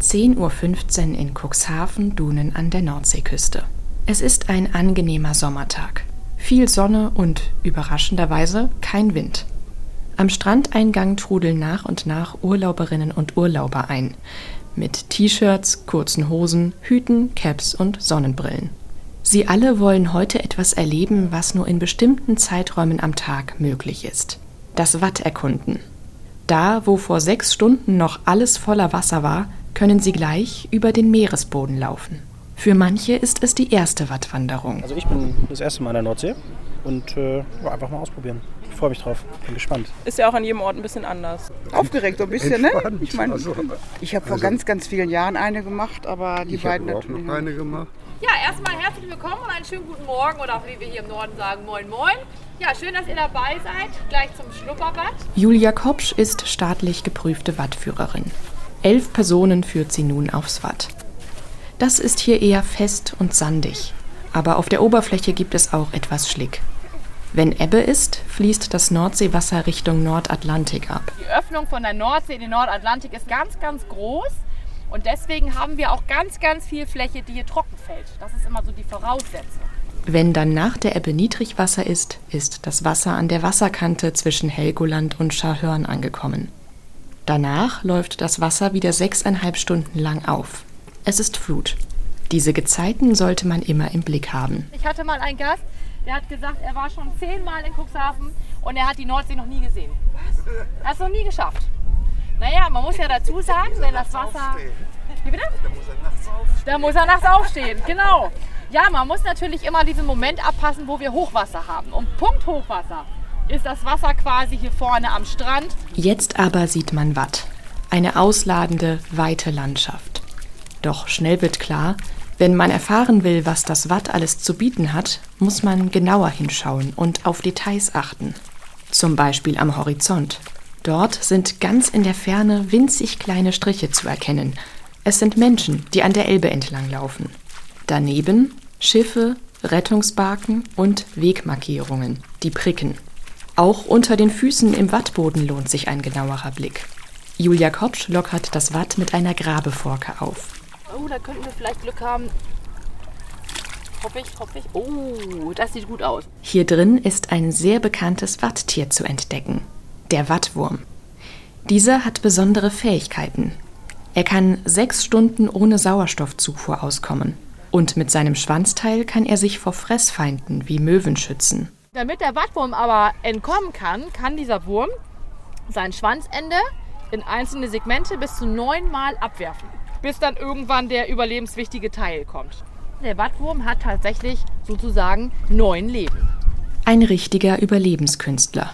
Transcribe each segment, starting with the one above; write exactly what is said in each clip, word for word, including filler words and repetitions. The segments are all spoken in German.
zehn Uhr fünfzehn in Cuxhaven-Duhnen an der Nordseeküste. Es ist ein angenehmer Sommertag. Viel Sonne und, überraschenderweise, kein Wind. Am Strandeingang trudeln nach und nach Urlauberinnen und Urlauber ein. Mit T-Shirts, kurzen Hosen, Hüten, Caps und Sonnenbrillen. Sie alle wollen heute etwas erleben, was nur in bestimmten Zeiträumen am Tag möglich ist. Das Watt erkunden. Da, wo vor sechs Stunden noch alles voller Wasser war, können sie gleich über den Meeresboden laufen. Für manche ist es die erste Wattwanderung. Also ich bin das erste Mal an der Nordsee und äh, einfach mal ausprobieren. Ich freue mich drauf, bin gespannt. Ist ja auch an jedem Ort ein bisschen anders. Aufgeregt ein bisschen, entspannt, ne? Ich meine, also, ich habe vor also, ganz, ganz vielen Jahren eine gemacht, aber die ich beiden natürlich noch keine gemacht. Ja, erstmal herzlich willkommen und einen schönen guten Morgen oder auch wie wir hier im Norden sagen, moin moin. Ja, schön, dass ihr dabei seid, gleich zum Schnupperwatt. Julia Kopsch ist staatlich geprüfte Wattführerin. Elf Personen führt sie nun aufs Watt. Das ist hier eher fest und sandig, aber auf der Oberfläche gibt es auch etwas Schlick. Wenn Ebbe ist, fließt das Nordseewasser Richtung Nordatlantik ab. Die Öffnung von der Nordsee in den Nordatlantik ist ganz, ganz groß und deswegen haben wir auch ganz, ganz viel Fläche, die hier trocken fällt. Das ist immer so die Voraussetzung. Wenn dann nach der Ebbe Niedrigwasser ist, ist das Wasser an der Wasserkante zwischen Helgoland und Scharhörn angekommen. Danach läuft das Wasser wieder sechseinhalb Stunden lang auf. Es ist Flut. Diese Gezeiten sollte man immer im Blick haben. Ich hatte mal einen Gast, der hat gesagt, er war schon zehnmal in Cuxhaven und er hat die Nordsee noch nie gesehen. Was? Er hat es noch nie geschafft. Naja, man muss ja dazu sagen, wenn das Wasser... Wie bitte? Da muss er nachts aufstehen. Da muss er nachts aufstehen, genau. Ja, man muss natürlich immer diesen Moment abpassen, wo wir Hochwasser haben. Und Punkt Hochwasser ist das Wasser quasi hier vorne am Strand. Jetzt aber sieht man Watt. Eine ausladende, weite Landschaft. Doch schnell wird klar, wenn man erfahren will, was das Watt alles zu bieten hat, muss man genauer hinschauen und auf Details achten. Zum Beispiel am Horizont. Dort sind ganz in der Ferne winzig kleine Striche zu erkennen. Es sind Menschen, die an der Elbe entlanglaufen. Daneben Schiffe, Rettungsbarken und Wegmarkierungen, die pricken. Auch unter den Füßen im Wattboden lohnt sich ein genauerer Blick. Julia Kopsch lockert das Watt mit einer Grabeforke auf. Oh, da könnten wir vielleicht Glück haben. Hoffe ich, hoffe ich. Oh, das sieht gut aus. Hier drin ist ein sehr bekanntes Watttier zu entdecken, der Wattwurm. Dieser hat besondere Fähigkeiten. Er kann sechs Stunden ohne Sauerstoffzufuhr auskommen. Und mit seinem Schwanzteil kann er sich vor Fressfeinden wie Möwen schützen. Damit der Wattwurm aber entkommen kann, kann dieser Wurm sein Schwanzende in einzelne Segmente bis zu neunmal abwerfen, bis dann irgendwann der überlebenswichtige Teil kommt. Der Wattwurm hat tatsächlich sozusagen neun Leben. Ein richtiger Überlebenskünstler.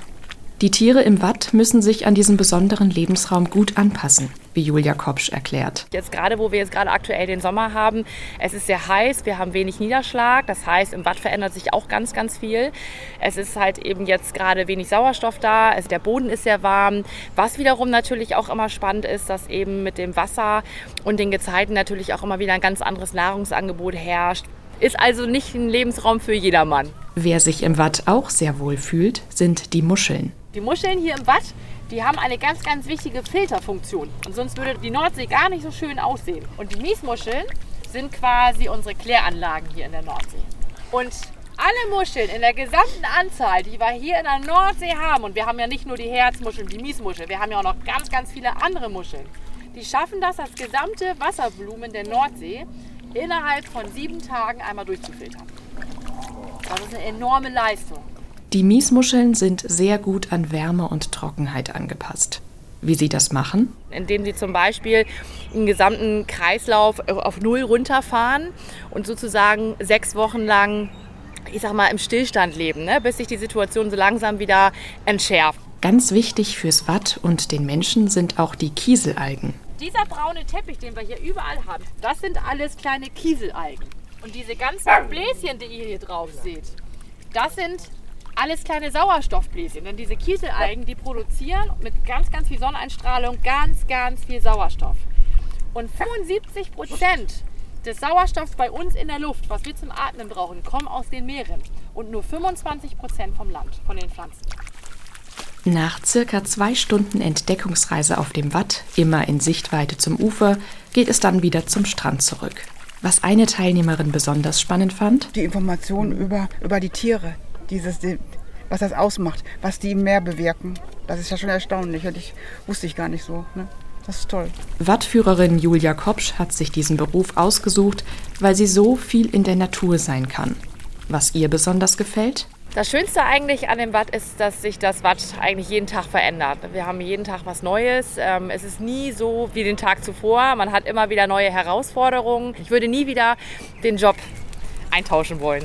Die Tiere im Watt müssen sich an diesen besonderen Lebensraum gut anpassen, wie Julia Kopsch erklärt. Jetzt gerade, wo wir jetzt gerade aktuell den Sommer haben, es ist sehr heiß, wir haben wenig Niederschlag, das heißt, im Watt verändert sich auch ganz, ganz viel. Es ist halt eben jetzt gerade wenig Sauerstoff da, also der Boden ist sehr warm, was wiederum natürlich auch immer spannend ist, dass eben mit dem Wasser und den Gezeiten natürlich auch immer wieder ein ganz anderes Nahrungsangebot herrscht. Ist also nicht ein Lebensraum für jedermann. Wer sich im Watt auch sehr wohl fühlt, sind die Muscheln. Die Muscheln hier im Watt, die haben eine ganz, ganz wichtige Filterfunktion. Und sonst würde die Nordsee gar nicht so schön aussehen. Und die Miesmuscheln sind quasi unsere Kläranlagen hier in der Nordsee. Und alle Muscheln in der gesamten Anzahl, die wir hier in der Nordsee haben, und wir haben ja nicht nur die Herzmuscheln, die Miesmuscheln, wir haben ja auch noch ganz, ganz viele andere Muscheln, die schaffen das, das gesamte Wasserblumen der Nordsee innerhalb von sieben Tagen einmal durchzufiltern. Das ist eine enorme Leistung. Die Miesmuscheln sind sehr gut an Wärme und Trockenheit angepasst. Wie sie das machen? Indem sie zum Beispiel den gesamten Kreislauf auf Null runterfahren und sozusagen sechs Wochen lang, ich sag mal, im Stillstand leben, ne? Bis sich die Situation so langsam wieder entschärft. Ganz wichtig fürs Watt und den Menschen sind auch die Kieselalgen. Dieser braune Teppich, den wir hier überall haben, das sind alles kleine Kieselalgen. Und diese ganzen Bläschen, die ihr hier drauf seht, das sind alles kleine Sauerstoffbläschen, denn diese Kieselalgen, die produzieren mit ganz, ganz viel Sonneneinstrahlung ganz, ganz viel Sauerstoff. Und fünfundsiebzig Prozent des Sauerstoffs bei uns in der Luft, was wir zum Atmen brauchen, kommen aus den Meeren und nur fünfundzwanzig Prozent vom Land, von den Pflanzen. Nach circa zwei Stunden Entdeckungsreise auf dem Watt, immer in Sichtweite zum Ufer, geht es dann wieder zum Strand zurück. Was eine Teilnehmerin besonders spannend fand? Die Information über, über die Tiere, dieses, was das ausmacht, was die im Meer bewirken. Das ist ja schon erstaunlich, ich, wusste ich gar nicht so, ne? Das ist toll. Wattführerin Julia Kopsch hat sich diesen Beruf ausgesucht, weil sie so viel in der Natur sein kann. Was ihr besonders gefällt? Das Schönste eigentlich an dem Watt ist, dass sich das Watt eigentlich jeden Tag verändert. Wir haben jeden Tag was Neues. Es ist nie so wie den Tag zuvor. Man hat immer wieder neue Herausforderungen. Ich würde nie wieder den Job eintauschen wollen.